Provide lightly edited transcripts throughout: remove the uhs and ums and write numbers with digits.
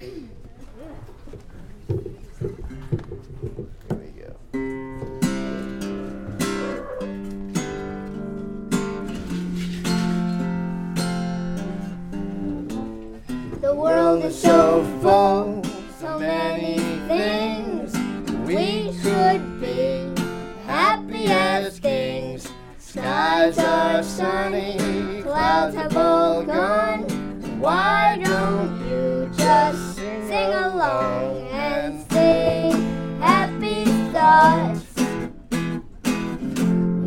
see? Here we go. The world is so full, so many things. We should be happy as kings. Skies are sunny, clouds have all gone. Why don't you just sing along and sing happy thoughts?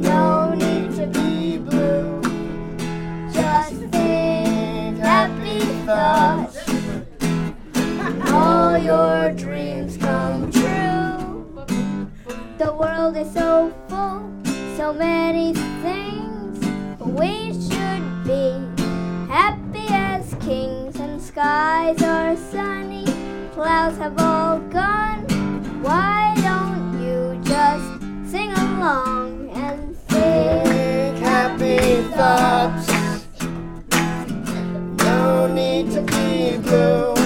No need to be blue, just sing happy thoughts. All your dreams come true. The world is so full, so many things. We should be happy as kings, and skies are sunny, clouds have all gone. Why don't you just sing along and think happy thoughts? No need to be blue.